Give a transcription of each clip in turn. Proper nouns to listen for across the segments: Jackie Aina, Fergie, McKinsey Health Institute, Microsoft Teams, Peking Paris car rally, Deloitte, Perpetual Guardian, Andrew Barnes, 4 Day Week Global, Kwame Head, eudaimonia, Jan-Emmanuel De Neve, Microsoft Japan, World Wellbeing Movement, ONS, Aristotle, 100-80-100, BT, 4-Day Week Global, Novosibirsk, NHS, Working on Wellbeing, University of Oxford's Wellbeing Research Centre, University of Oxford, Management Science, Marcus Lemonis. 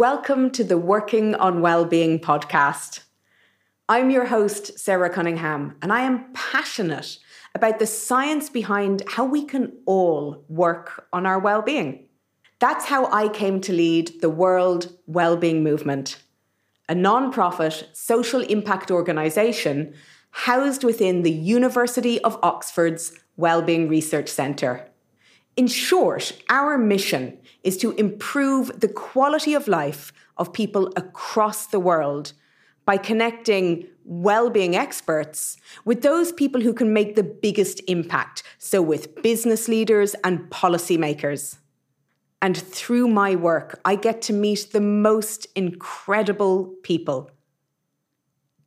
Welcome to the Working on Wellbeing podcast. I'm your host, Sarah Cunningham, and I am passionate about the science behind how we can all work on our wellbeing. That's how I came to lead the World Wellbeing Movement, a non-profit social impact organisation housed within the University of Oxford's Wellbeing Research Centre. In short, our mission is to improve the quality of life of people across the world by connecting wellbeing experts with those people who can make the biggest impact, so with business leaders and policymakers. And through my work, I get to meet the most incredible people.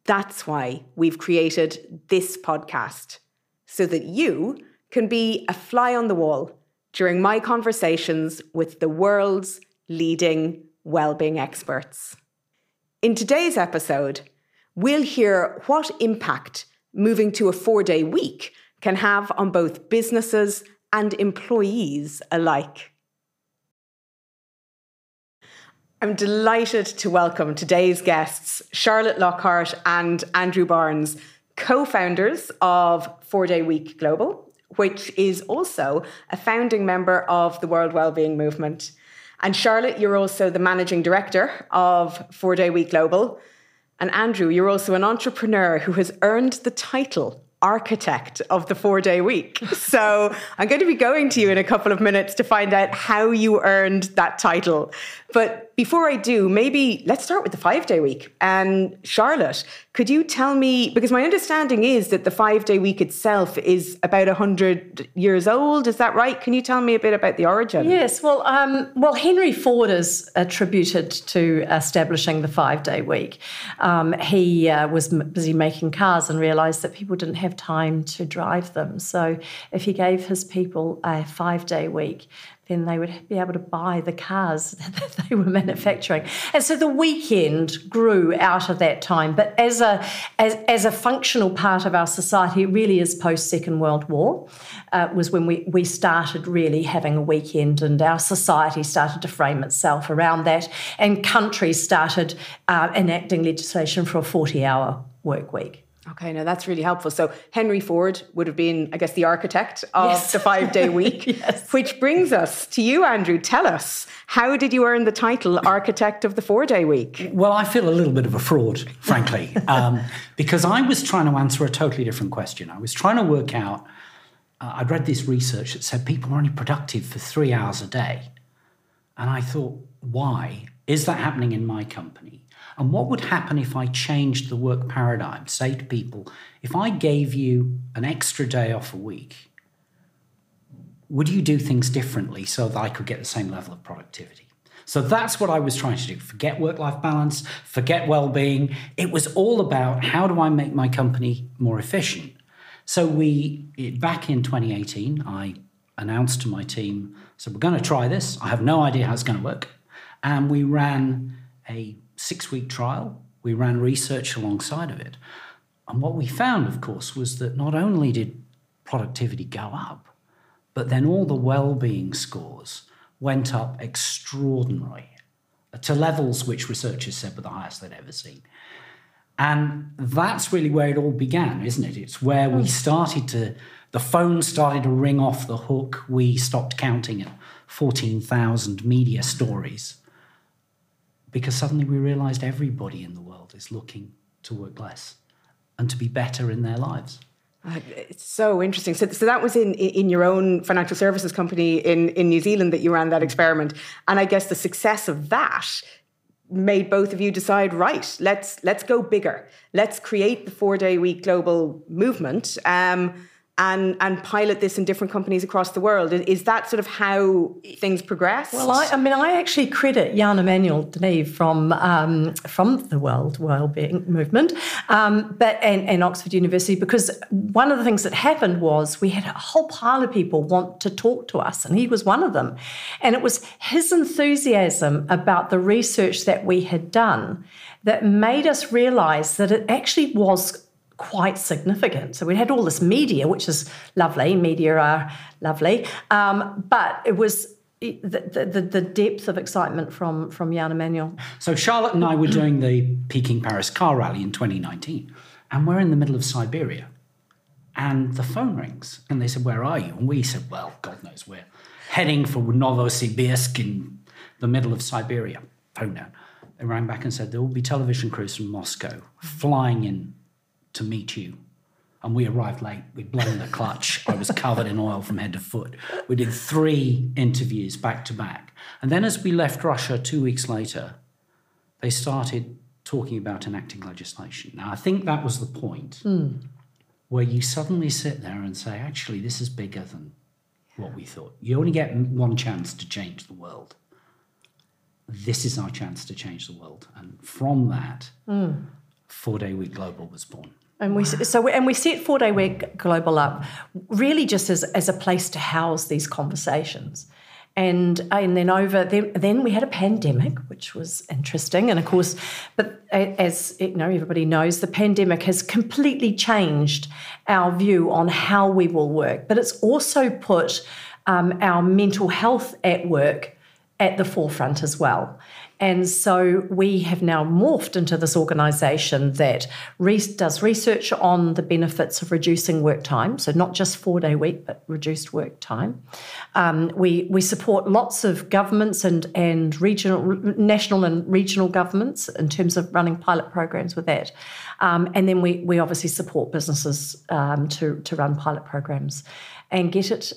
That's why we've created this podcast, so that you can be a fly on the wall during my conversations with the world's leading wellbeing experts. In today's episode, we'll hear what impact moving to a 4-day week can have on both businesses and employees alike. I'm delighted to welcome today's guests, Charlotte Lockhart and Andrew Barnes, co-founders of 4-Day Week Global, which is also a founding member of the World Wellbeing Movement. And Charlotte, you're also the managing director of 4-Day Week Global. And Andrew, you're also an entrepreneur who has earned the title architect of the 4-Day Week. So I'm going to be going to you in a couple of minutes to find out how you earned that title. But before I do, maybe let's start with the 5-Day Week. And Charlotte, could you tell me, because my understanding is that the 5-Day Week itself is about 100 years old. Is that right? Can you tell me a bit about the origin? Yes. Well, Henry Ford is attributed to establishing the 5-Day Week. He was busy making cars and realised that people didn't have time to drive them. So if he gave his people a 5-day week, then they would be able to buy the cars that they were manufacturing. And so the weekend grew out of that time. But as a functional part of our society, it really is post-Second World War, was when we started really having a weekend, and our society started to frame itself around that, and countries started enacting legislation for a 40-hour work week. Okay, now that's really helpful. So Henry Ford would have been, I guess, the architect of the 5-day week, yes. Which brings us to you, Andrew. Tell us, how did you earn the title architect of the 4-day week? Well, I feel a little bit of a fraud, frankly, because I was trying to answer a totally different question. I was trying to work out, I'd read this research that said people are only productive for 3 hours a day. And I thought, why is that happening in my company? And what would happen if I changed the work paradigm? Say to people, if I gave you an extra day off a week, would you do things differently so that I could get the same level of productivity? So that's what I was trying to do. Forget work-life balance, forget well-being. It was all about how do I make my company more efficient? So back in 2018, I announced to my team, so we're going to try this. I have no idea how it's going to work. And we ran a 6-week trial. We ran research alongside of it. And what we found, of course, was that not only did productivity go up, but then all the well-being scores went up extraordinarily to levels which researchers said were the highest they'd ever seen. And that's really where it all began, isn't it? It's where we started to, the phone started to ring off the hook. We stopped counting at 14,000 media stories, because suddenly we realised everybody in the world is looking to work less and to be better in their lives. It's so interesting. So that was in your own financial services company in New Zealand that you ran that experiment. And I guess the success of that made both of you decide, right, let's go bigger. Let's create the 4-day week global movement and pilot this in different companies across the world. Is that sort of how things progressed? Well, I actually credit Jan-Emmanuel De Neve from the World Wellbeing Movement and Oxford University, because one of the things that happened was we had a whole pile of people want to talk to us, and he was one of them. And it was his enthusiasm about the research that we had done that made us realise that it actually was quite significant. So we had all this media, which is lovely. Media are lovely. But it was the depth of excitement from Jan-Emmanuel. So Charlotte and I were doing the Peking Paris car rally in 2019, and we're in the middle of Siberia. And the phone rings, and they said, "Where are you?" And we said, "Well, God knows, we're heading for Novosibirsk in the middle of Siberia." Phone down. They rang back and said, "There will be television crews from Moscow flying in to meet you." And we arrived late. We'd blown the clutch. I was covered in oil from head to foot. We did 3 interviews back to back. And then as we left Russia 2 weeks later, they started talking about enacting legislation. Now, I think that was the point where you suddenly sit there and say, actually, this is bigger than what we thought. You only get one chance to change the world. This is our chance to change the world. And from that, 4 Day Week Global was born. And we set 4 Day Week Global up really just as a place to house these conversations, and then we had a pandemic, which was interesting, and of course, but as you know, everybody knows, the pandemic has completely changed our view on how we will work, but it's also put our mental health at work at the forefront as well. And so we have now morphed into this organisation that does research on the benefits of reducing work time, so not just 4 day week, but reduced work time. We support lots of governments and national and regional governments in terms of running pilot programs with that. And then we obviously support businesses to run pilot programs and get it,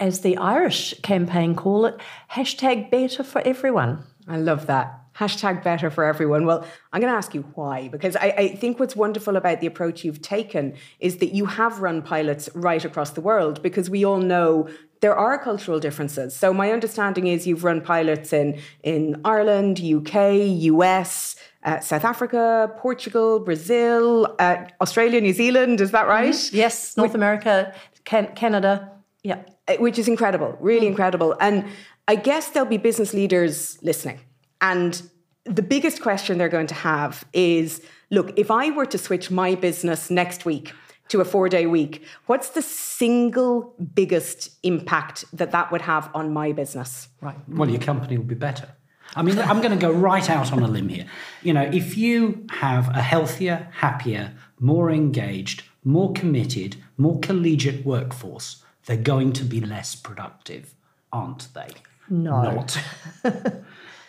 as the Irish campaign call it, #BetterForEveryone. I love that. #BetterForEveryone. Well, I'm going to ask you why, because I think what's wonderful about the approach you've taken is that you have run pilots right across the world, because we all know there are cultural differences. So my understanding is you've run pilots in Ireland, UK, US, South Africa, Portugal, Brazil, Australia, New Zealand. Is that right? Mm-hmm. Yes, North America, Canada. Yeah. Which is incredible, really incredible. And I guess there'll be business leaders listening. And the biggest question they're going to have is, look, if I were to switch my business next week to a 4 day week, what's the single biggest impact that would have on my business? Right. Well, your company will be better. I mean, I'm going to go right out on a limb here. You know, if you have a healthier, happier, more engaged, more committed, more collegiate workforce, they're going to be less productive, aren't they? No.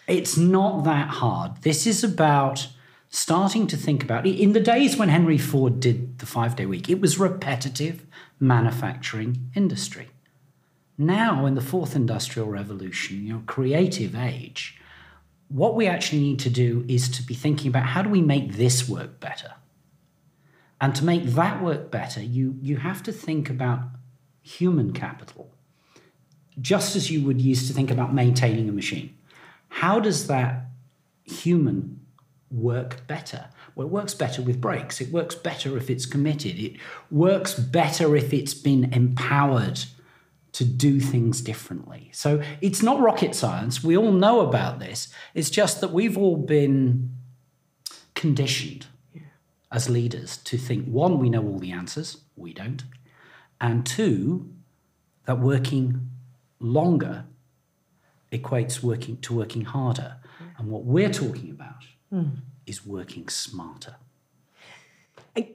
It's not that hard. This is about starting to think about, in the days when Henry Ford did the 5 day week, it was repetitive manufacturing industry. Now, in the 4th Industrial Revolution, your creative age, what we actually need to do is to be thinking about, how do we make this work better? And to make that work better, you have to think about human capital, just as you would used to think about maintaining a machine. How does that human work better? Well, it works better with breaks. It works better if it's committed. It works better if it's been empowered to do things differently. So it's not rocket science. We all know about this. It's just that we've all been conditioned as leaders to think, one, we know all the answers. We don't. And two, that working longer equates working harder. And what we're talking about is working smarter.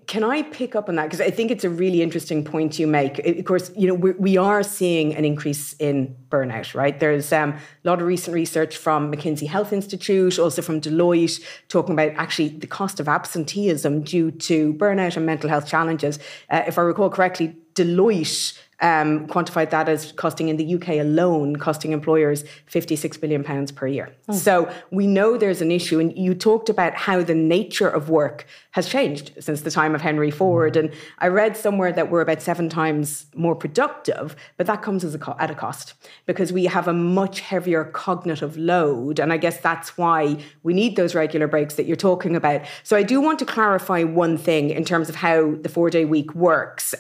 Can I pick up on that? Because I think it's a really interesting point you make. Of course, you know, we are seeing an increase in burnout, right? There's a lot of recent research from McKinsey Health Institute, also from Deloitte, talking about actually the cost of absenteeism due to burnout and mental health challenges. If I recall correctly, Deloitte quantified that as costing, in the UK alone, costing employers £56 billion per year. So we know there's an issue. And you talked about how the nature of work has changed since the time of Henry Ford. And I read somewhere that we're about 7 times more productive, but that comes as at a cost, because we have a much heavier cognitive load. And I guess that's why we need those regular breaks that you're talking about. So I do want to clarify one thing in terms of how the 4 day week works.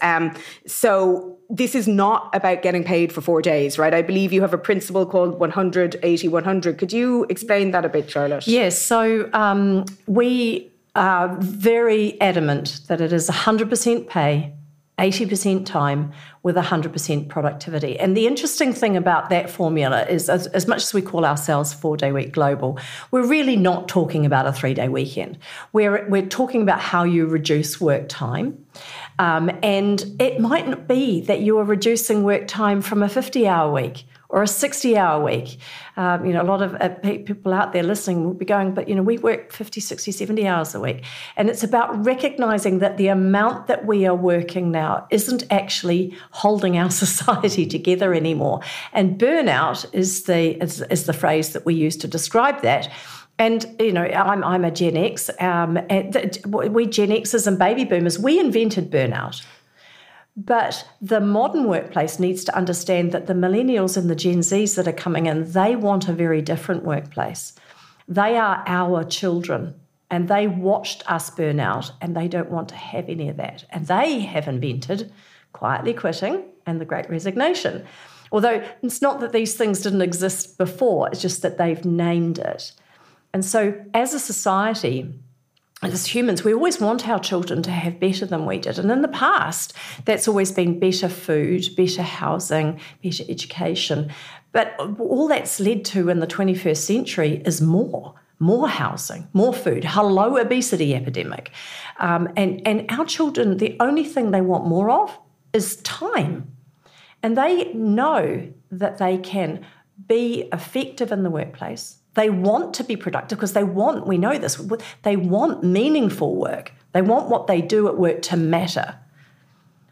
So this is not about getting paid for 4 days, right? I believe you have a principle called 100-80-100. Could you explain that a bit, Charlotte? Yes. So we are very adamant that it is 100% pay 80% time with 100% productivity. And the interesting thing about that formula is, as much as we call ourselves 4 Day Week Global, we're really not talking about a 3-day weekend. We're talking about how you reduce work time. And it might not be that you are reducing work time from a 50-hour week or a 60-hour week. A lot of people out there listening will be going, but, we work 50, 60, 70 hours a week. And it's about recognising that the amount that we are working now isn't actually holding our society together anymore. And burnout is the phrase that we use to describe that. And, I'm a Gen X. We Gen Xers and baby boomers, we invented burnout. But the modern workplace needs to understand that the millennials and the Gen Zs that are coming in, they want a very different workplace. They are our children, and they watched us burn out, and they don't want to have any of that. And they have invented quietly quitting and the Great Resignation. Although it's not that these things didn't exist before, it's just that they've named it. And so as a society, as humans, we always want our children to have better than we did. And in the past, that's always been better food, better housing, better education. But all that's led to in the 21st century is more housing, more food, hello obesity epidemic. And our children, the only thing they want more of is time. And they know that they can be effective in the workplace. They want to be productive because we know this, they want meaningful work. They want what they do at work to matter.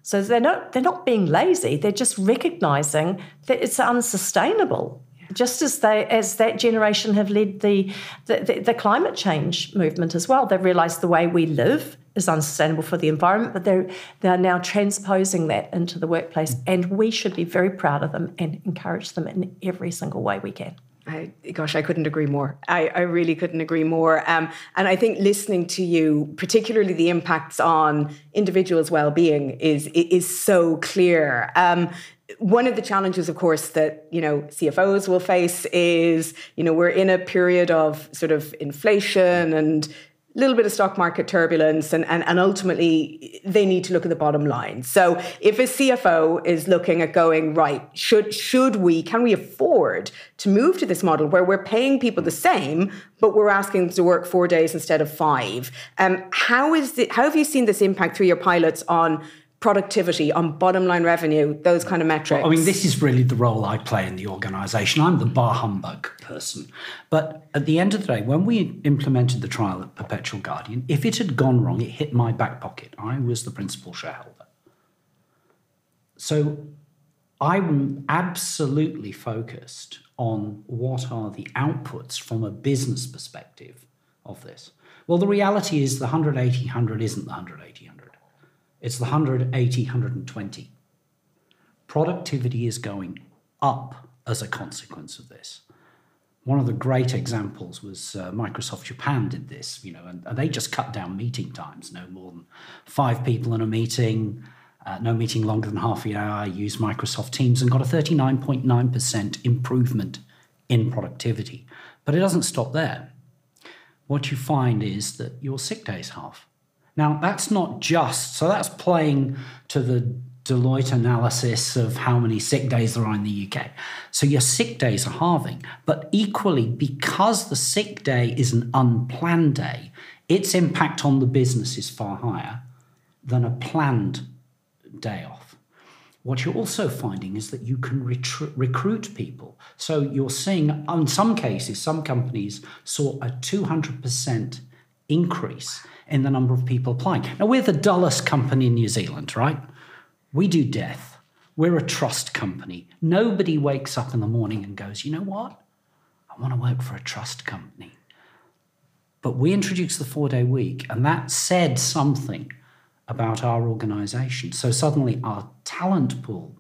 So they're not being lazy. They're just recognising that it's unsustainable, just as that generation have led the climate change movement as well. They've realised the way we live is unsustainable for the environment, but they're now transposing that into the workplace, and we should be very proud of them and encourage them in every single way we can. Gosh, I couldn't agree more. I really couldn't agree more. And I think listening to you, particularly the impacts on individuals' well-being, is so clear. One of the challenges, of course, that, CFOs will face is, we're in a period of sort of inflation and a little bit of stock market turbulence, and ultimately they need to look at the bottom line. So if a CFO is looking at going, right, can we afford to move to this model where we're paying people the same, but we're asking them to work 4 days instead of 5? How have you seen this impact through your pilots on productivity, on bottom line revenue, those kind of metrics? Well, this is really the role I play in the organisation. I'm the bar humbug person. But at the end of the day, when we implemented the trial at Perpetual Guardian, if it had gone wrong, it hit my back pocket. I was the principal shareholder. So I'm absolutely focused on what are the outputs from a business perspective of this. Well, the reality is the 180-100 isn't the 180-100. It's the 180, 120. Productivity is going up as a consequence of this. One of the great examples was Microsoft Japan did this, and they just cut down meeting times, no more than 5 people in a meeting, no meeting longer than half an hour, used Microsoft Teams and got a 39.9% improvement in productivity. But it doesn't stop there. What you find is that your sick day is half. Now, that's playing to the Deloitte analysis of how many sick days there are in the UK. So your sick days are halving, but equally, because the sick day is an unplanned day, its impact on the business is far higher than a planned day off. What you're also finding is that you can recruit people. So you're seeing, in some cases, some companies saw a 200% increase in the number of people applying. Now, we're the dullest company in New Zealand, right? We do death. We're a trust company. Nobody wakes up in the morning and goes, you know what? I want to work for a trust company. But we introduced the 4-day week, and that said something about our organisation. So suddenly our talent pool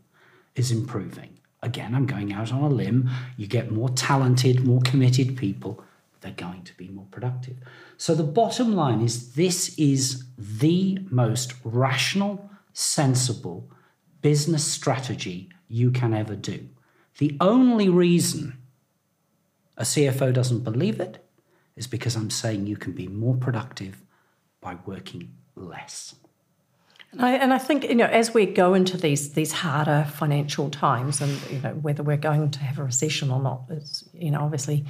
is improving. Again, I'm going out on a limb. You get more talented, more committed people. They're going to be more productive. So the bottom line is this is the most rational, sensible business strategy you can ever do. The only reason a CFO doesn't believe it is because I'm saying you can be more productive by working less. And I think, you know, as we go into these harder financial times, and, you know, whether we're going to have a recession or not is, you know, obviously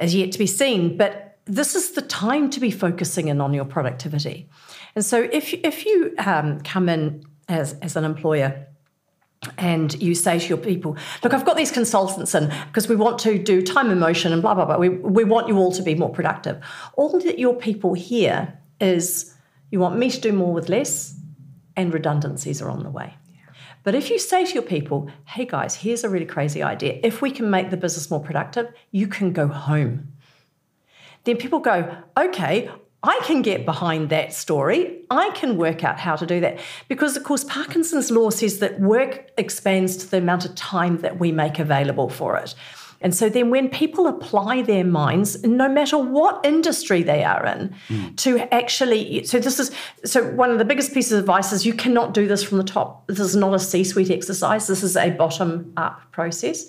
is yet to be seen. But this is the time to be focusing in on your productivity. And so if you come in as an employer and you say to your people, look, I've got these consultants in because we want to do time and motion and blah, blah, blah. We want you all to be more productive. All that your people hear is, you want me to do more with less, and redundancies are on the way. Yeah. But if you say to your people, hey guys, here's a really crazy idea. If we can make the business more productive, you can go home. Then people go, okay, I can get behind that story. I can work out how to do that. Because, of course, Parkinson's law says that work expands to the amount of time that we make available for it. And so then when people apply their minds, no matter what industry they are in, to actually, so one of the biggest pieces of advice is you cannot do this from the top. This is not a C-suite exercise. This is a bottom-up process.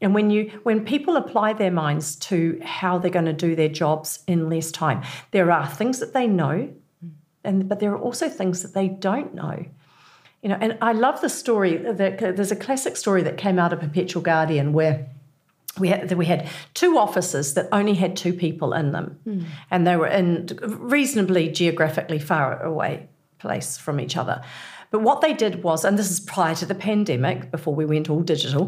And when people apply their minds to how they're going to do their jobs in less time, there are things that they know, but there are also things that they don't know. You know, and I love the story. There's a classic story that came out of Perpetual Guardian where we had two offices that only had two people in them, and they were in reasonably geographically far away place from each other. But what they did was, and this is prior to the pandemic, before we went all digital,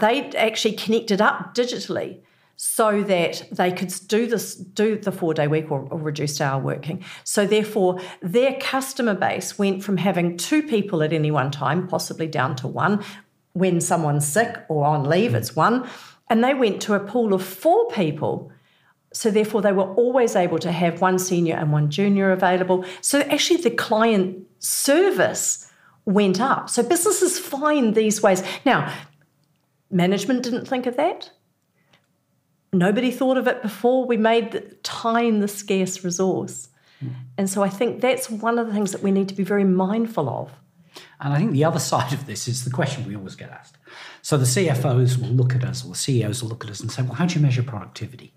they actually connected up digitally so that they could do the 4-day week or reduced hour working. So therefore, their customer base went from having two people at any one time, possibly down to one. When someone's sick or on leave, it's one. And they went to a pool of four people. So therefore, they were always able to have one senior and one junior available. So actually, the client service went up. So businesses find these ways. Now, management didn't think of that. Nobody thought of it before. We made time the scarce resource. And so I think that's one of the things that we need to be very mindful of. And I think the other side of this is the question we always get asked. So the CFOs will look at us, or the CEOs will look at us and say, well, how do you measure productivity?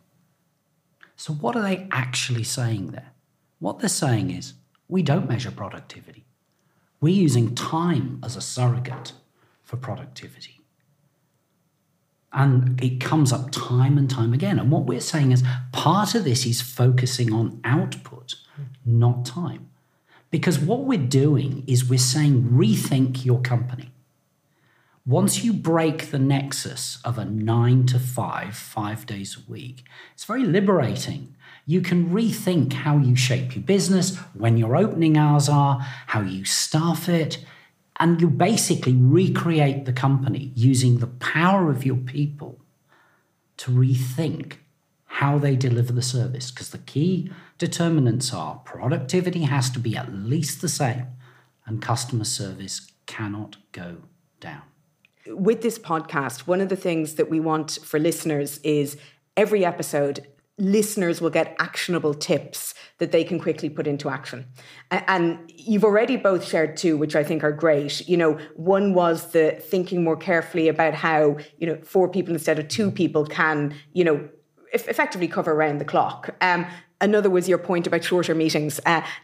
So what are they actually saying there? What they're saying is, we don't measure productivity. We're using time as a surrogate for productivity. And it comes up time and time again. And what we're saying is, part of this is focusing on output, not time. Because what we're doing is we're saying, rethink your company. Once you break the nexus of a 9 to 5, 5 days a week, it's very liberating. You can rethink how you shape your business, when your opening hours are, how you staff it, and you basically recreate the company using the power of your people to rethink how they deliver the service. Because the key determinants are productivity has to be at least the same, and customer service cannot go down. With this podcast, one of the things that we want for listeners is every episode, listeners will get actionable tips that they can quickly put into action. And you've already both shared two, which I think are great. You know, one was the thinking more carefully about how, you know, four people instead of two people can, you know, effectively cover around the clock. Another was your point about shorter meetings.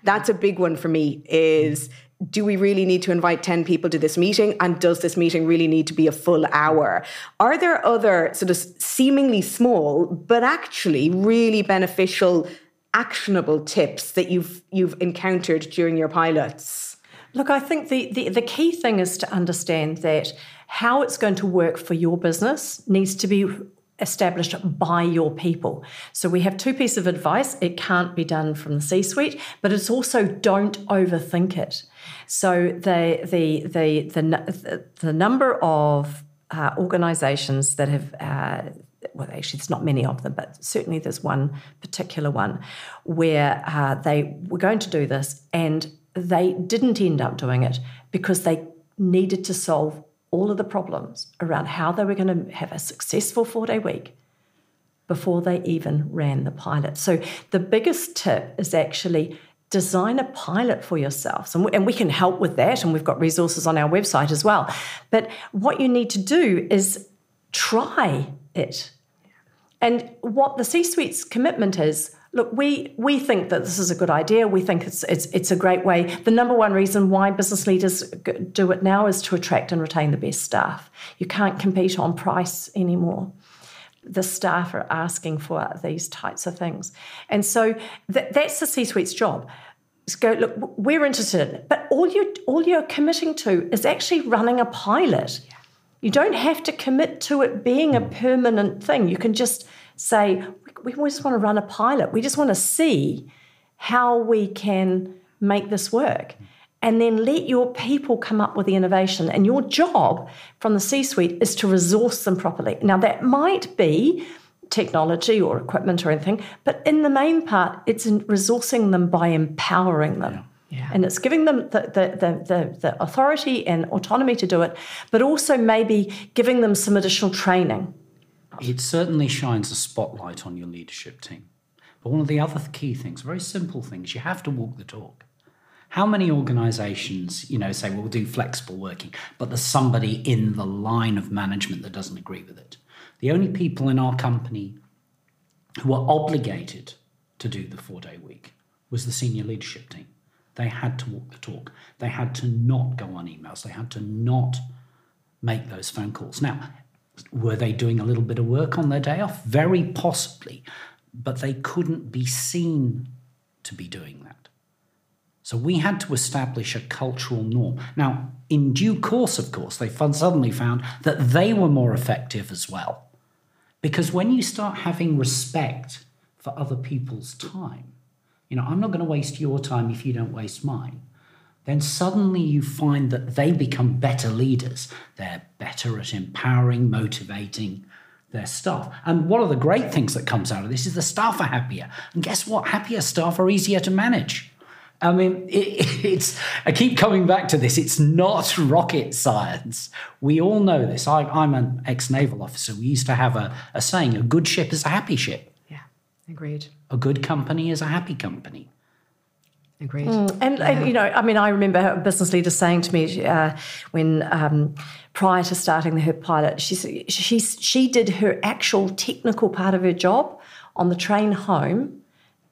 That's a big one for me is, do we really need to invite 10 people to this meeting? And does this meeting really need to be a full hour? Are there other sort of seemingly small, but actually really beneficial, actionable tips that you've encountered during your pilots? Look, I think the key thing is to understand that how it's going to work for your business needs to be established by your people. So we have two pieces of advice. It can't be done from the C-suite, but it's also don't overthink it. So the number of organisations that have, well, actually it's not many of them, but certainly there's one particular one where they were going to do this and they didn't end up doing it because they needed to solve all of the problems around how they were going to have a successful 4-day week before they even ran the pilot. So the biggest tip is actually design a pilot for yourselves. And we can help with that, and we've got resources on our website as well. But what you need to do is try it. And what the C-suite's commitment is, Look, we think that this is a good idea. We think it's a great way. The number one reason why business leaders do it now is to attract and retain the best staff. You can't compete on price anymore. The staff are asking for these types of things. And so that's the C-suite's job. Go, look, we're interested, but all you're committing to is actually running a pilot. You don't have to commit to it being a permanent thing. You can just say, we just want to run a pilot. We just want to see how we can make this work. And then let your people come up with the innovation. And your job from the C-suite is to resource them properly. Now, that might be technology or equipment or anything, but in the main part, it's in resourcing them by empowering them. Yeah. And it's giving them the authority and autonomy to do it, but also maybe giving them some additional training. It certainly shines a spotlight on your leadership team. But one of the other key things, very simple things, you have to walk the talk. How many organisations, say we'll do flexible working, but there's somebody in the line of management that doesn't agree with it? The only people in our company who were obligated to do the 4-day week was the senior leadership team. They had to walk the talk. They had to not go on emails. They had to not make those phone calls. Now, were they doing a little bit of work on their day off? Very possibly, but they couldn't be seen to be doing that. So we had to establish a cultural norm. Now, in due course, of course, they suddenly found that they were more effective as well. Because when you start having respect for other people's time, I'm not going to waste your time if you don't waste mine. Then suddenly you find that they become better leaders. They're better at empowering, motivating their staff. And one of the great things that comes out of this is the staff are happier. And guess what? Happier staff are easier to manage. I mean, I keep coming back to this. It's not rocket science. We all know this. I'm an ex-naval officer. We used to have a saying, a good ship is a happy ship. Yeah, agreed. A good company is a happy company. Agreed. I remember a business leader saying to me when prior to starting her pilot, she did her actual technical part of her job on the train home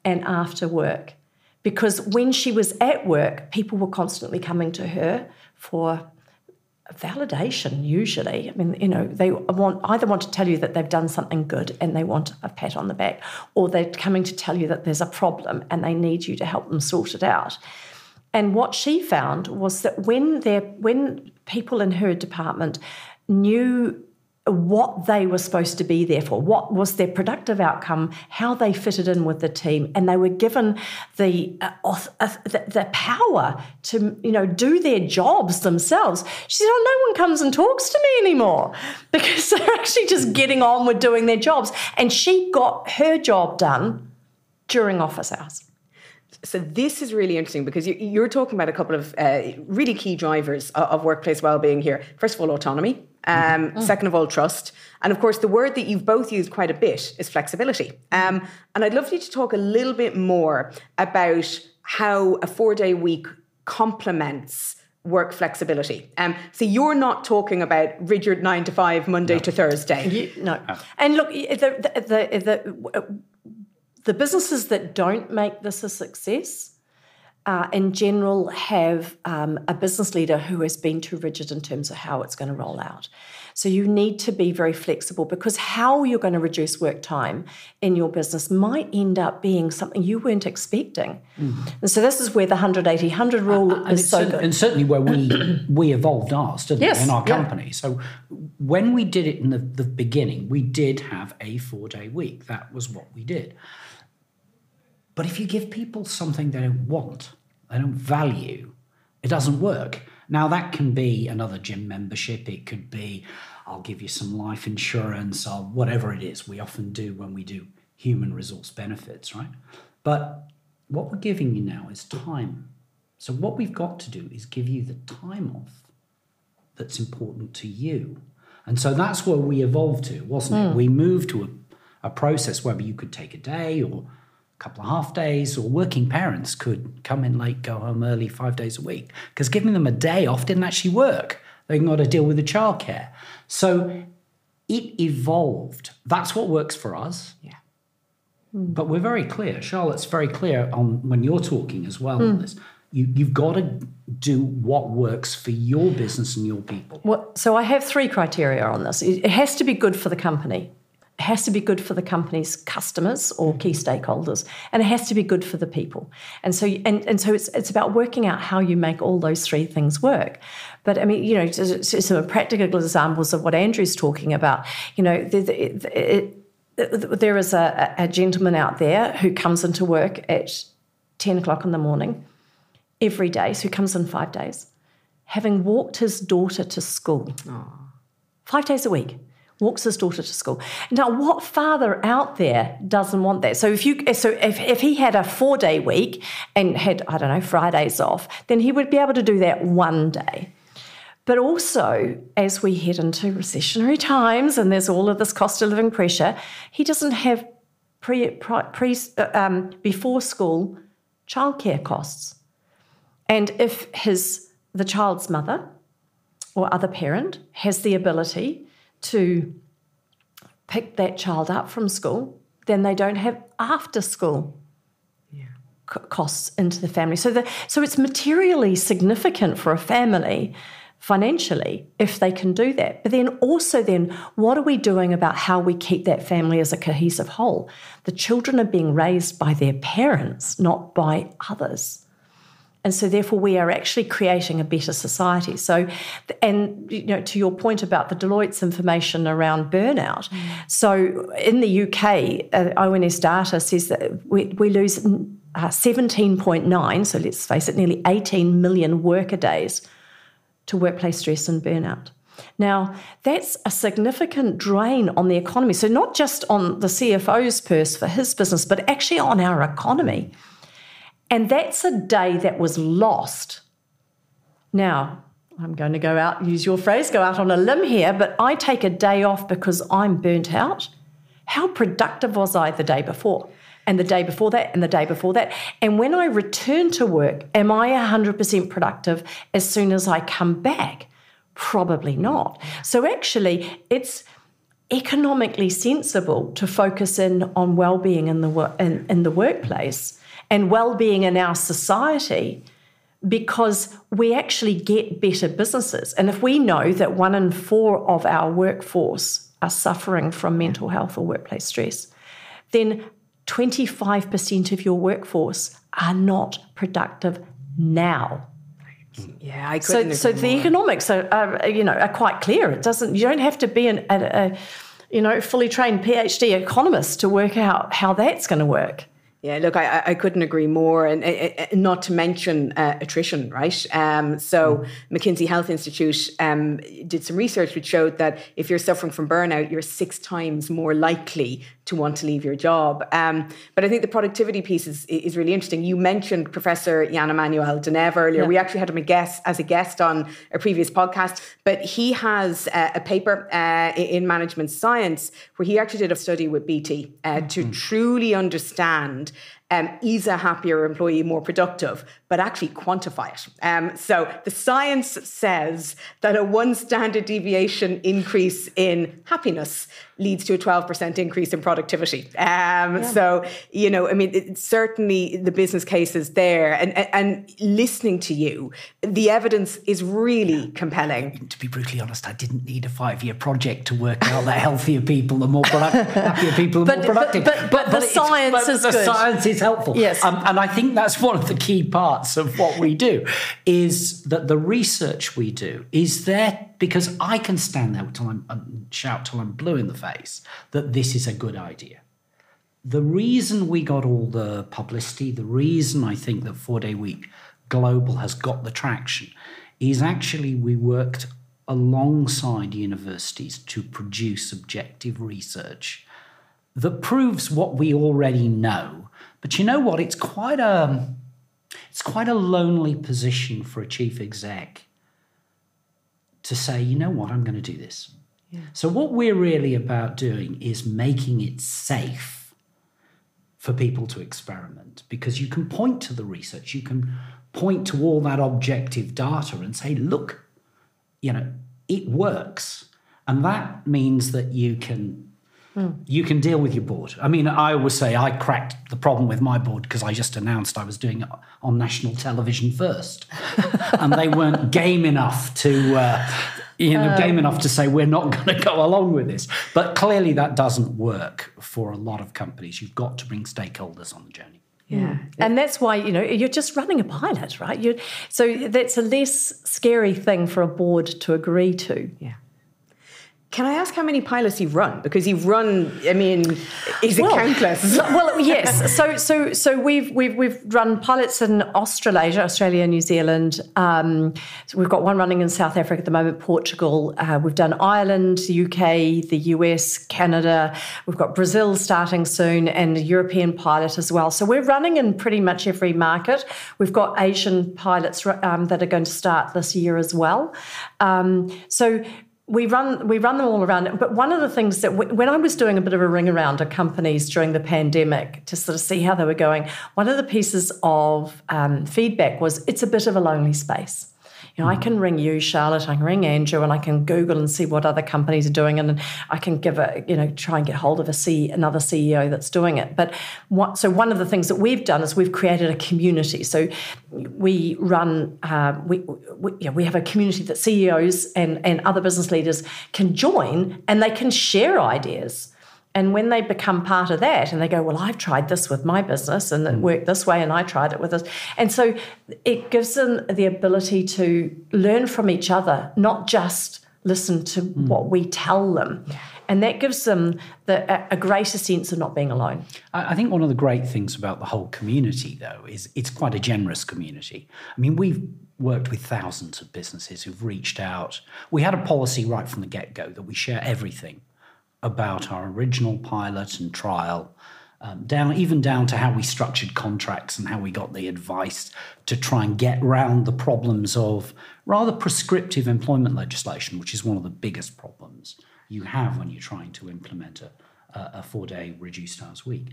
and after work, because when she was at work, people were constantly coming to her for validation. Usually, they either want to tell you that they've done something good and they want a pat on the back, or they're coming to tell you that there's a problem and they need you to help them sort it out. And what she found was that when people in her department knew what they were supposed to be there for, what was their productive outcome, how they fitted in with the team, and they were given the power to do their jobs themselves. She said, no one comes and talks to me anymore because they're actually just getting on with doing their jobs. And she got her job done during office hours. So this is really interesting because you're talking about a couple of really key drivers of workplace wellbeing here. First of all, autonomy. Second of all, trust. And of course, the word that you've both used quite a bit is flexibility. And I'd love you to talk a little bit more about how a 4-day week complements work flexibility. So you're not talking about rigid 9 to 5, Monday to Thursday. No. And look, the businesses that don't make this a success in general have a business leader who has been too rigid in terms of how it's going to roll out. So you need to be very flexible, because how you're going to reduce work time in your business might end up being something you weren't expecting. Mm. And so this is where the 180-100 rule is so good. And certainly where we evolved ours, didn't we, in our company. Yeah. So when we did it in the beginning, we did have a 4-day week. That was what we did. But if you give people something they don't want, they don't value, it doesn't work. Now, that can be another gym membership. It could be, I'll give you some life insurance or whatever it is we often do when we do human resource benefits, right? But what we're giving you now is time. So what we've got to do is give you the time off that's important to you. And so that's where we evolved to, wasn't it? We moved to a process where you could take a day or couple of half days, or working parents could come in late, go home early 5 days a week, because giving them a day off didn't actually work. They got to deal with the childcare. So it evolved. That's what works for us. Yeah. But we're very clear, Charlotte's very clear on when you're talking as well on this. You've got to do what works for your business and your people. Well, so I have three criteria on this. It has to be good for the company. It has to be good for the company's customers or key stakeholders, and it has to be good for the people. And so, so it's about working out how you make all those three things work. But I mean, you know, some practical examples of what Andrew's talking about. You know, there is a gentleman out there who comes into work at 10 o'clock in the morning every day, so he comes in 5 days, having walked his daughter to school. Aww. 5 days a week. Walks his daughter to school. Now, what father out there doesn't want that? So if he had a 4-day week and had, I don't know, Fridays off, then he would be able to do that one day. But also, as we head into recessionary times and there's all of this cost of living pressure, he doesn't have before school childcare costs. And if the child's mother or other parent has the ability to pick that child up from school, then they don't have after school costs into the family. So it's materially significant for a family financially if they can do that. But then also what are we doing about how we keep that family as a cohesive whole? The children are being raised by their parents, not by others. And so therefore we are actually creating a better society. So, and you know, to your point about the Deloitte's information around burnout, so in the UK, ONS data says that we lose 17.9, so let's face it, nearly 18 million worker days to workplace stress and burnout. Now, that's a significant drain on the economy. So not just on the CFO's purse for his business, but actually on our economy. And that's a day that was lost. Now, I'm going to go out, use your phrase, go out on a limb here, but I take a day off because I'm burnt out. How productive was I the day before? And the day before that, and the day before that. And when I return to work, am I 100% productive as soon as I come back? Probably not. So actually, it's economically sensible to focus in on well-being in the workplace and well-being in our society, because we actually get better businesses. And if we know that 1 in 4 of our workforce are suffering from mental health or workplace stress, then 25% of your workforce are not productive now. Yeah, I couldn't. So the economics are quite clear. It doesn't. You don't have to be a fully trained PhD economist to work out how that's going to work. Yeah, look, I couldn't agree more, and not to mention attrition, right? McKinsey Health Institute did some research which showed that if you're suffering from burnout, you're 6 times more likely to want to leave your job. But I think the productivity piece is really interesting. You mentioned Professor Jan-Emmanuel De Neve earlier. Yeah. We actually had him as a guest on a previous podcast, but he has a paper in Management Science where he actually did a study with BT to truly understand is a happier employee more productive, but actually quantify it. So the science says that a 1 standard deviation increase in happiness leads to a 12% increase in productivity. So, you know, I mean, certainly the business case is there. And listening to you, the evidence is really compelling. To be brutally honest, I didn't need a 5-year project to work out that healthier people are more productive, happier people are more productive. But the science is good. The science is helpful. Yes. And I think that's one of the key parts of what we do, is that the research we do is there because I can stand there and shout till I'm blue in the face that this is a good idea. The reason we got all the publicity, the reason I think that 4-Day Week Global has got the traction, is actually we worked alongside universities to produce objective research that proves what we already know. But you know what? It's quite a lonely position for a chief exec to say, you know what, I'm going to do this. Yeah. So what we're really about doing is making it safe for people to experiment, because you can point to the research, you can point to all that objective data and say, look, you know, it works. And that means that you can you can deal with your board. I mean, I always say I cracked the problem with my board because I just announced I was doing it on national television first. And they weren't game enough to... game enough to say we're not going to go along with this. But clearly that doesn't work for a lot of companies. You've got to bring stakeholders on the journey. Yeah, and that's why, you know, you're just running a pilot, right? So that's a less scary thing for a board to agree to. Yeah. Can I ask how many pilots you've run? Because you've run, I mean, is it countless? Well, yes. So we've run pilots in Australia, New Zealand. So we've got one running in South Africa at the moment, Portugal. We've done Ireland, UK, the US, Canada. We've got Brazil starting soon and a European pilot as well. So we're running in pretty much every market. We've got Asian pilots that are going to start this year as well. We run them all around. But one of the things that when I was doing a bit of a ring around of companies during the pandemic to sort of see how they were going, one of the pieces of feedback was it's a bit of a lonely space. You know, I can ring you, Charlotte, I can ring Andrew, and I can Google and see what other companies are doing, and I can try and get hold of another CEO that's doing it. But so one of the things that we've done is we've created a community. So we run, we have a community that CEOs and other business leaders can join, and they can share ideas. And when they become part of that and they go, well, I've tried this with my business and it worked this way and I tried it with this. And so it gives them the ability to learn from each other, not just listen to what we tell them. Yeah. And that gives them a greater sense of not being alone. I think one of the great things about the whole community, though, is it's quite a generous community. I mean, we've worked with thousands of businesses who've reached out. We had a policy right from the get-go that we share everything about our original pilot and trial, down to how we structured contracts and how we got the advice to try and get round the problems of rather prescriptive employment legislation, which is one of the biggest problems you have when you're trying to implement a 4-day reduced hours week.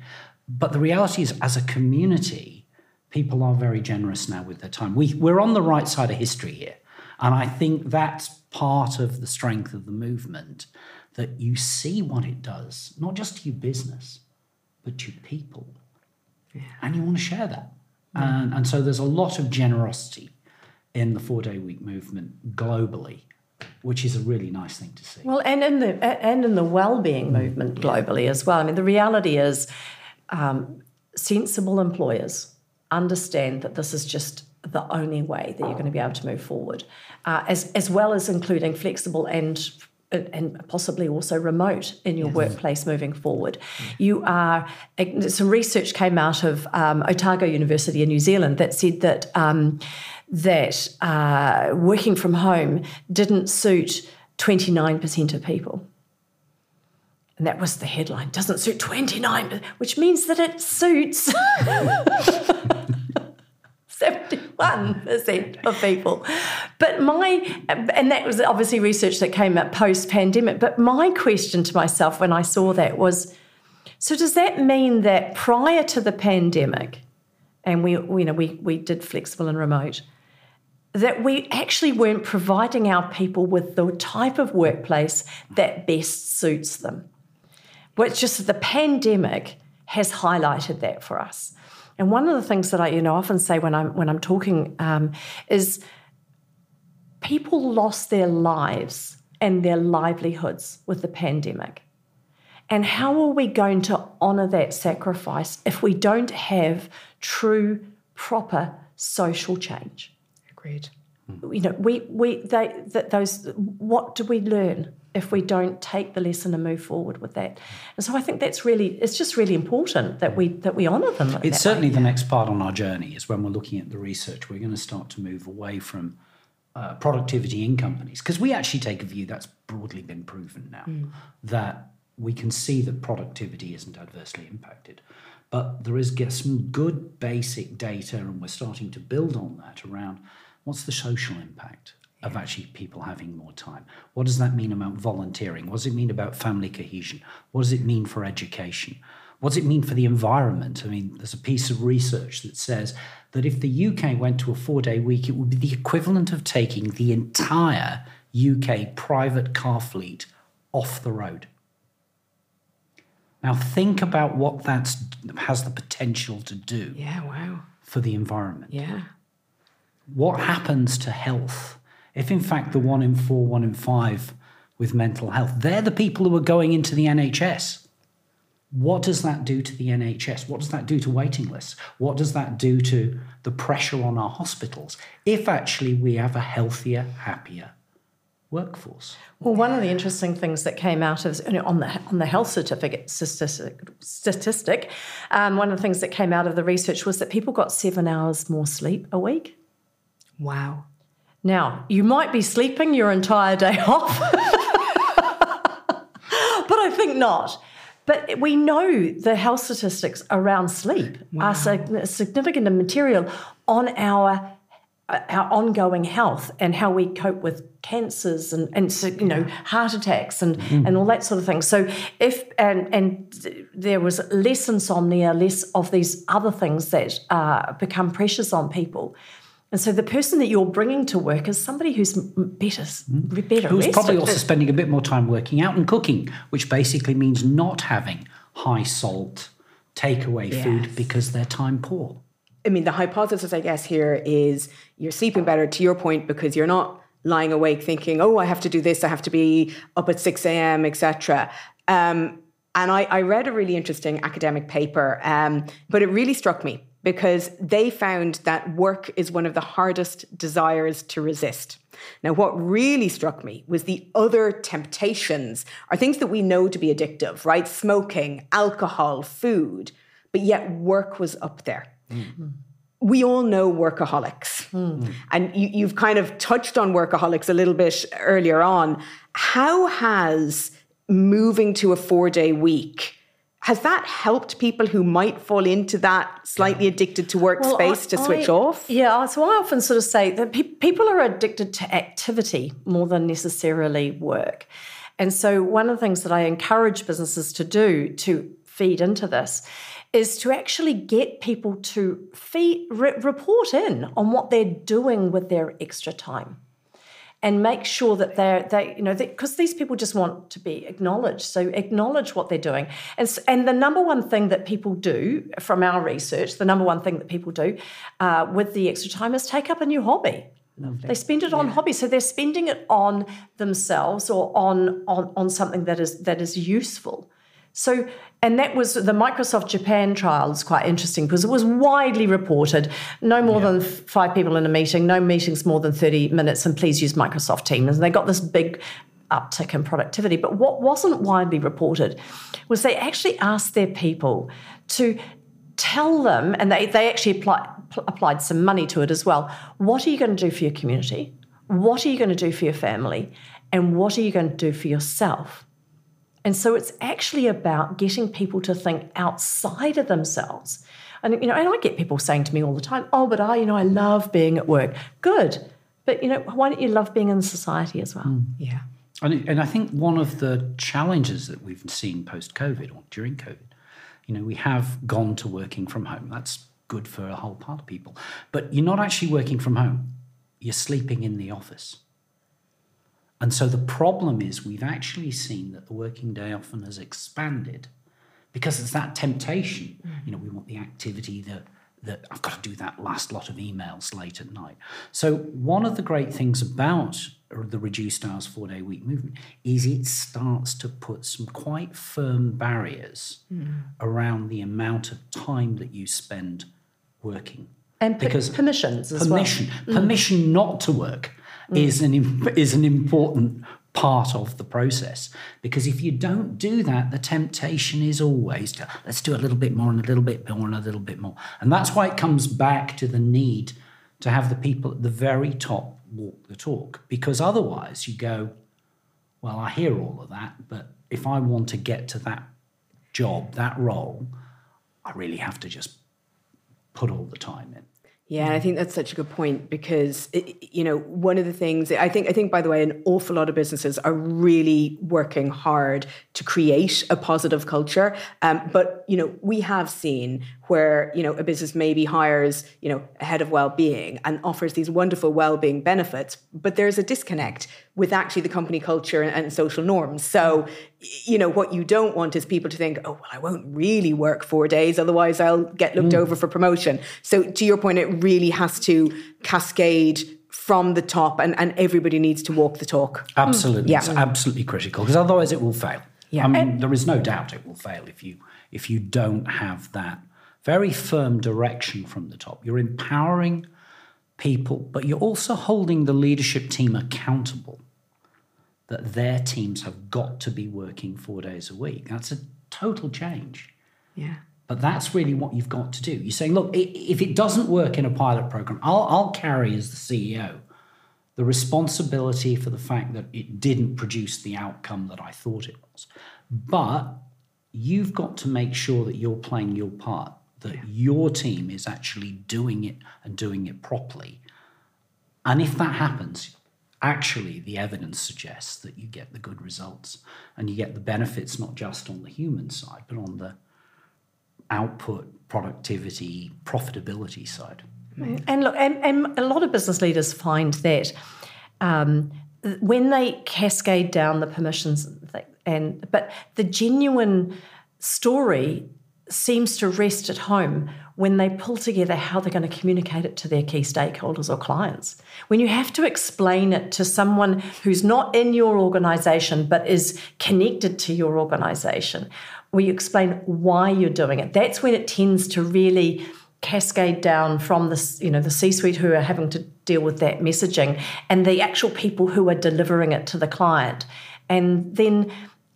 But the reality is, as a community, people are very generous now with their time. We're on the right side of history here. And I think that's part of the strength of the movement, that you see what it does, not just to your business, but to people. Yeah. And you want to share that. Yeah. And so there's a lot of generosity in the 4-day week movement globally, which is a really nice thing to see. Well, and in the wellbeing movement globally as well. I mean, the reality is sensible employers understand that this is just the only way that you're going to be able to move forward, as well as including flexible and possibly also remote in your workplace moving forward. Some research came out of Otago University in New Zealand that said that working from home didn't suit 29% of people. And that was the headline, doesn't suit 29%, which means that it suits 71% of people. But and that was obviously research that came out post-pandemic, but my question to myself when I saw that was, so does that mean that prior to the pandemic, and we did flexible and remote, that we actually weren't providing our people with the type of workplace that best suits them? Well, it's just that the pandemic has highlighted that for us. And one of the things that I, often say when I'm talking is people lost their lives and their livelihoods with the pandemic. And how are we going to honour that sacrifice if we don't have true, proper social change? Agreed. What do we learn if we don't take the lesson and move forward with that? And so I think that's really important that we honour them. It's certainly the next part on our journey is when we're looking at the research, we're going to start to move away from productivity in companies, because we actually take a view that's broadly been proven now, that we can see that productivity isn't adversely impacted. But there is some good basic data, and we're starting to build on that around what's the social impact of actually people having more time? What does that mean about volunteering? What does it mean about family cohesion? What does it mean for education? What does it mean for the environment? I mean, there's a piece of research that says that if the UK went to a 4-day week, it would be the equivalent of taking the entire UK private car fleet off the road. Now think about what that has the potential to do. Yeah, wow. For the environment. Yeah. What happens to health if, in fact, the 1 in 4, 1 in 5 with mental health, they're the people who are going into the NHS. What does that do to the NHS? What does that do to waiting lists? What does that do to the pressure on our hospitals if actually we have a healthier, happier workforce? Well, one of the interesting things that came out of, on the health certificate statistic, one of the things that came out of the research was that people got 7 hours more sleep a week. Wow. Now, you might be sleeping your entire day off, but I think not. But we know the health statistics around sleep are significant and material on our ongoing health and how we cope with cancers and heart attacks and all that sort of thing. So if there was less insomnia, less of these other things that become pressures on people. And so the person that you're bringing to work is somebody who's better who's rested. Probably also spending a bit more time working out and cooking, which basically means not having high-salt takeaway food because they're time poor. I mean, the hypothesis, I guess, here is you're sleeping better, to your point, because you're not lying awake thinking, oh, I have to do this, I have to be up at 6 a.m., et cetera. And I read a really interesting academic paper, but it really struck me, because they found that work is one of the hardest desires to resist. Now, what really struck me was the other temptations are things that we know to be addictive, right? Smoking, alcohol, food, but yet work was up there. Mm-hmm. We all know workaholics. Mm-hmm. And you've kind of touched on workaholics a little bit earlier on. How has moving to a 4-day week has that helped people who might fall into that slightly addicted to work space to switch off? Yeah, so I often sort of say that people are addicted to activity more than necessarily work. And so one of the things that I encourage businesses to do to feed into this is to actually get people to report in on what they're doing with their extra time. And make sure that because these people just want to be acknowledged. So acknowledge what they're doing. And the number one thing that people do from our research, the number one thing that people do with the extra time is take up a new hobby. Lovely. They spend it on hobbies. So they're spending it on themselves or on something that is useful. So, and that was the Microsoft Japan trial is quite interesting because it was widely reported, no more than 5 people in a meeting, no meetings more than 30 minutes, and please use Microsoft Teams. And they got this big uptick in productivity. But what wasn't widely reported was they actually asked their people to tell them, and they actually applied some money to it as well, what are you going to do for your community? What are you going to do for your family? And what are you going to do for yourself? And so it's actually about getting people to think outside of themselves. And I get people saying to me all the time, oh, but I love being at work. Good. But, why don't you love being in society as well? Mm. Yeah. And I think one of the challenges that we've seen post-COVID or during COVID, we have gone to working from home. That's good for a whole pile of people. But you're not actually working from home. You're sleeping in the office. And so the problem is we've actually seen that the working day often has expanded because it's that temptation. Mm. We want the activity that I've got to do that last lot of emails late at night. So one of the great things about the reduced hours 4-day week movement is it starts to put some quite firm barriers around the amount of time that you spend working. And because permissions as well. Permission not to work. Is an important part of the process, because if you don't do that, the temptation is always to let's do a little bit more and a little bit more and a little bit more. And that's why it comes back to the need to have the people at the very top walk the talk, because otherwise you go, well, I hear all of that, but if I want to get to that job, that role, I really have to just put all the time in. Yeah, and I think that's such a good point because, one of the things, I think, by the way, an awful lot of businesses are really working hard to create a positive culture. But we have seen where, a business maybe hires, a head of well-being and offers these wonderful well-being benefits, but there's a disconnect with actually the company culture and social norms. So, you know, what you don't want is people to think, oh, well, I won't really work 4 days, otherwise I'll get looked over for promotion. So to your point, it really has to cascade from the top, and everybody needs to walk the talk. Absolutely. Yeah. It's absolutely critical, because otherwise it will fail. Yeah. I mean, there is no doubt it will fail if you don't have that very firm direction from the top. You're empowering people, but you're also holding the leadership team accountable that their teams have got to be working 4 days a week. That's a total change. Yeah. But that's really what you've got to do. You're saying, look, if it doesn't work in a pilot program, I'll carry as the CEO the responsibility for the fact that it didn't produce the outcome that I thought it was. But you've got to make sure that you're playing your part, that your team is actually doing it and doing it properly. And if that happens, actually the evidence suggests that you get the good results and you get the benefits, not just on the human side, but on the output, productivity, profitability side. And look, and a lot of business leaders find that when they cascade down the permissions, but the genuine story seems to rest at home when they pull together how they're going to communicate it to their key stakeholders or clients. When you have to explain it to someone who's not in your organisation but is connected to your organisation, where you explain why you're doing it, that's when it tends to really cascade down from the, you know, the C-suite who are having to deal with that messaging and the actual people who are delivering it to the client, and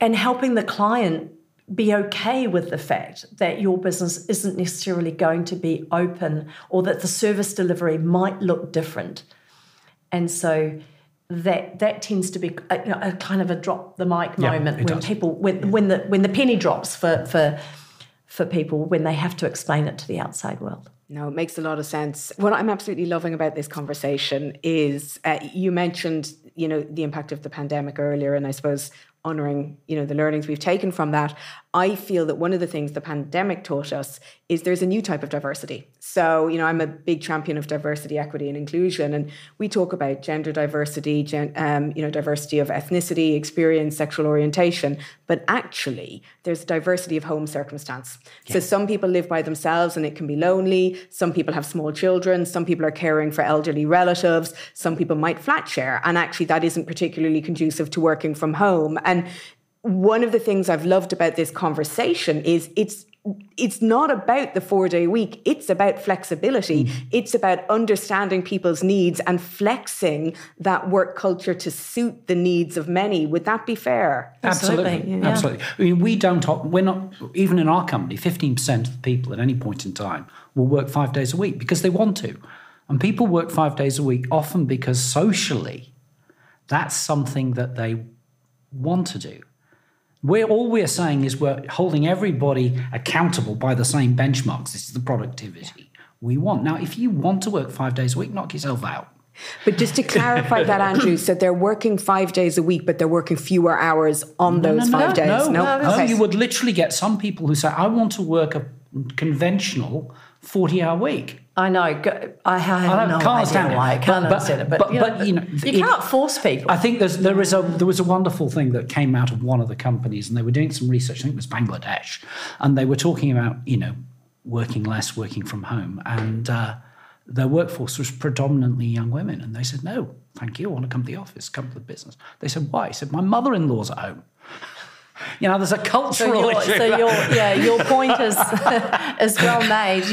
helping the client be okay with the fact that your business isn't necessarily going to be open, or that the service delivery might look different. And so that tends to be a kind of a drop the mic moment when the penny drops for people when they have to explain it to the outside world. No, it makes a lot of sense. What I'm absolutely loving about this conversation is you mentioned, you know, the impact of the pandemic earlier, and I suppose honouring, you know, the learnings we've taken from that. I feel that one of the things the pandemic taught us is there's a new type of diversity. So, you know, I'm a big champion of diversity, equity and inclusion. And we talk about gender diversity, diversity of ethnicity, experience, sexual orientation. But actually, there's diversity of home circumstance. Yeah. So some people live by themselves and it can be lonely. Some people have small children. Some people are caring for elderly relatives. Some people might flat share. And actually, that isn't particularly conducive to working from home. And one of the things I've loved about this conversation is it's not about the 4 day week. It's about flexibility. Mm. It's about understanding people's needs and flexing that work culture to suit the needs of many. Would that be fair? Absolutely. Yeah. Absolutely. I mean, we're not, even in our company, 15% of the people at any point in time will work 5 days a week because they want to. And people work 5 days a week often because socially that's something that they want to do. All we're saying is we're holding everybody accountable by the same benchmarks. This is the productivity we want. Now, if you want to work 5 days a week, knock yourself out. But just to clarify that, Andrew, so they're working 5 days a week, but they're working fewer hours on those 5 days. No, you would literally get some people who say, I want to work a conventional 40-hour week. I know. I can't understand it. But you know, you can't force people. I think there was a wonderful thing that came out of one of the companies, and they were doing some research. I think it was Bangladesh, and they were talking about, you know, working less, working from home, and their workforce was predominantly young women. And they said, "No, thank you. I want to come to the office, come to the business." They said, "Why?" He said, "My mother-in-law's at home." You know, there's a cultural issue. Your point is is well made.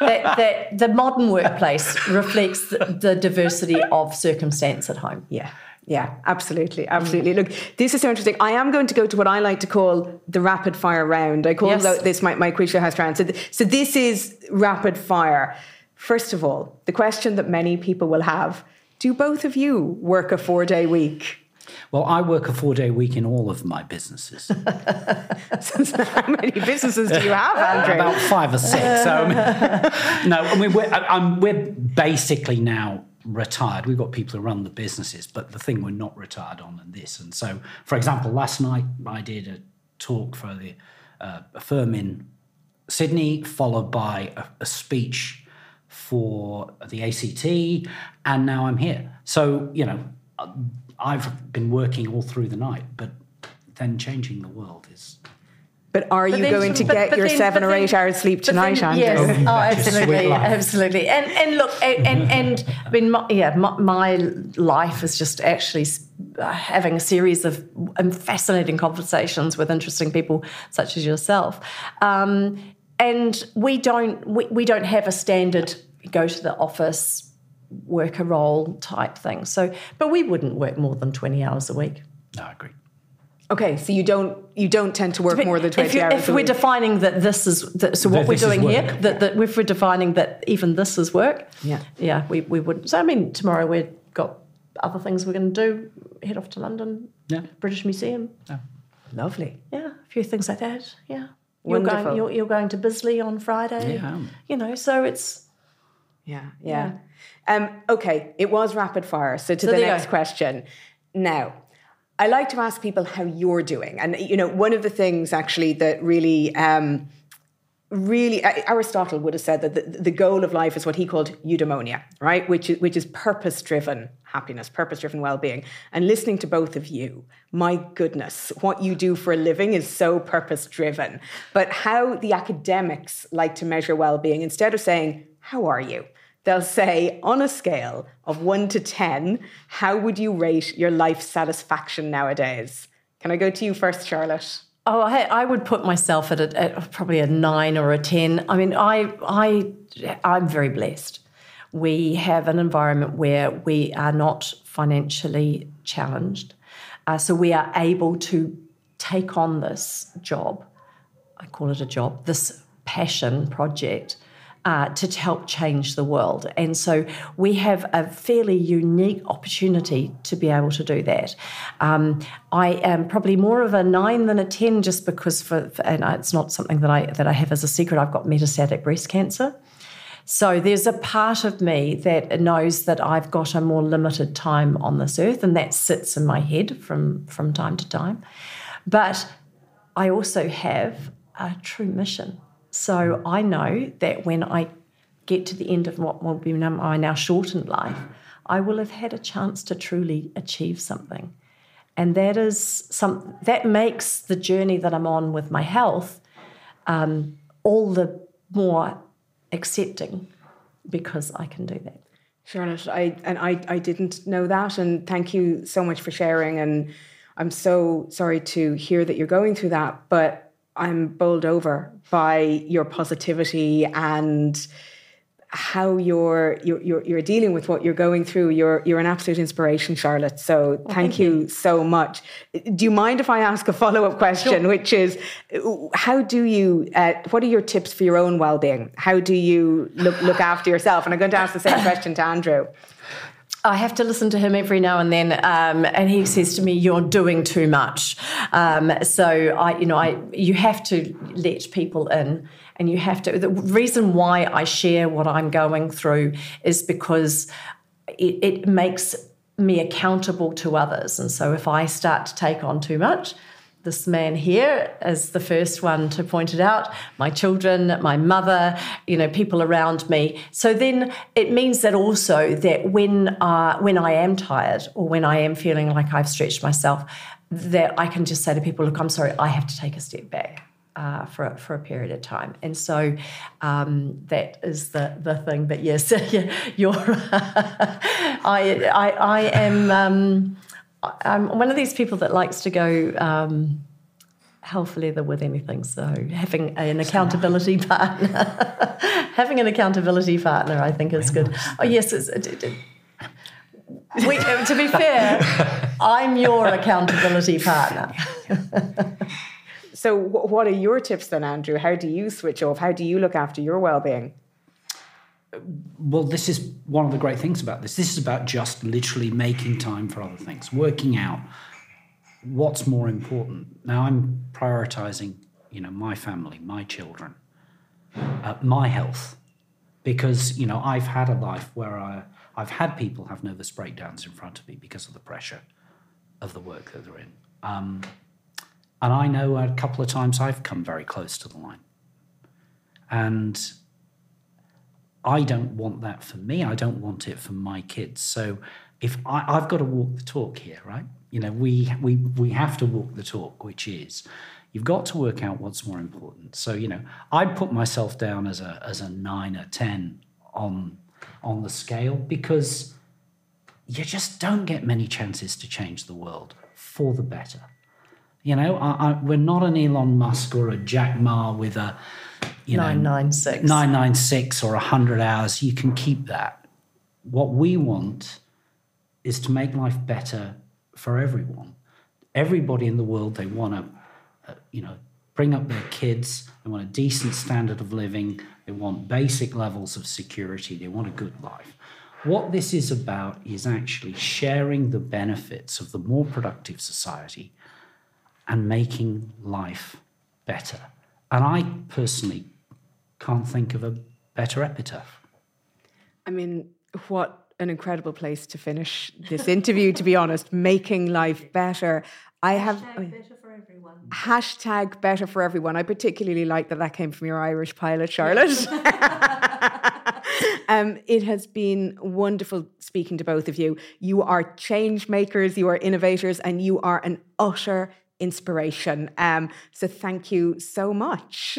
That the modern workplace reflects the diversity of circumstance at home. Yeah. Yeah, absolutely, absolutely. Look, this is so interesting. I am going to go to what I like to call the rapid fire round. I call this my quiz show house round. So this is rapid fire. First of all, the question that many people will have: do both of you work a 4 day week? Well, I work a 4 day week in all of my businesses. So how many businesses do you have, Andrew? About five or six. We're basically now retired. We've got people who run the businesses, but the thing we're not retired on is this. And so, for example, last night I did a talk for a firm in Sydney, followed by a speech for the ACT, and now I'm here. So, you know, I've been working all through the night, but then changing the world is... But are you going to get your seven or eight hours sleep tonight, Andrew? Yes, oh, absolutely, absolutely. And look, and I mean, my life is just actually having a series of fascinating conversations with interesting people such as yourself. And we don't have a standard go to the office, work a role type thing. So, but we wouldn't work more than 20 hours a week. No, I agree. Okay, so you don't tend to work more than 20 hours a week. If we're defining that this is if we're defining that even this is work, we wouldn't. So I mean, tomorrow we've got other things we're going to do. Head off to London, British Museum, lovely, a few things like that, Wonderful. You're going to Bisley on Friday, So it's okay. It was rapid fire. So the next question now. I like to ask people how you're doing. And, one of the things actually that really, Aristotle would have said that the goal of life is what he called eudaimonia, right? Which is purpose-driven happiness, purpose-driven well-being. And listening to both of you, my goodness, what you do for a living is so purpose-driven. But how the academics like to measure well-being, instead of saying, how are you? They'll say, on a scale of 1 to 10, how would you rate your life satisfaction nowadays? Can I go to you first, Charlotte? Oh, I would put myself at probably a 9 or a 10. I mean, I'm very blessed. We have an environment where we are not financially challenged. So we are able to take on this job. I call it a job, this passion project, to help change the world. And so we have a fairly unique opportunity to be able to do that. I am probably more of a 9 than a 10 just because and it's not something that I have as a secret. I've got metastatic breast cancer. So there's a part of me that knows that I've got a more limited time on this earth, and that sits in my head from time to time. But I also have a true mission. So I know that when I get to the end of what will be my now shortened life, I will have had a chance to truly achieve something. And that is that makes the journey that I'm on with my health all the more accepting because I can do that. Charlotte, I didn't know that, and thank you so much for sharing, and I'm so sorry to hear that you're going through that, but I'm bowled over by your positivity and how you're dealing with what you're going through. You're an absolute inspiration, Charlotte. So thank you so much. Do you mind if I ask a follow-up question, which is, what are your tips for your own well-being? How do you look after yourself? And I'm going to ask the same question to Andrew. I have to listen to him every now and then, and he says to me, "You're doing too much." So you have to let people in, and you have to. The reason why I share what I'm going through is because it makes me accountable to others. And so if I start to take on too much, this man here is the first one to point it out, my children, my mother, people around me. So then it means that also that when I am tired or when I am feeling like I've stretched myself, that I can just say to people, look, I'm sorry, I have to take a step back for a period of time. And so that is the thing. But yes, you're... I am... I'm one of these people that likes to go hell for leather with anything. So having an accountability partner, I think is good. Oh yes, to be fair, I'm your accountability partner. So what are your tips then, Andrew? How do you switch off? How do you look after your well-being? Well, this is one of the great things about this. This is about just literally making time for other things, working out what's more important. Now, I'm prioritising, my family, my children, my health, because, I've had a life where I've had people have nervous breakdowns in front of me because of the pressure of the work that they're in. And I know a couple of times I've come very close to the line. And... I don't want that for me. I don't want it for my kids. So if I've got to walk the talk here, right? You know, we have to walk the talk, which is you've got to work out what's more important. So, you know, I'd put myself down as a 9 or 10 on the scale, because you just don't get many chances to change the world for the better. You know, we're not an Elon Musk or a Jack Ma with a, you know, 996 or 100 hours. You can keep that. What we want is to make life better for everyone. Everybody in the world, they want to, you know, bring up their kids. They want a decent standard of living. They want basic levels of security. They want a good life. What this is about is actually sharing the benefits of the more productive society and making life better. And I personally can't think of a better epitaph. I mean, what an incredible place to finish this interview, to be honest. Making life better. I have better for everyone. Hashtag better for everyone. I particularly like that came from your Irish pilot, Charlotte. It has been wonderful speaking to both of you. You are change makers, you are innovators, and you are an utter inspiration. So thank you so much.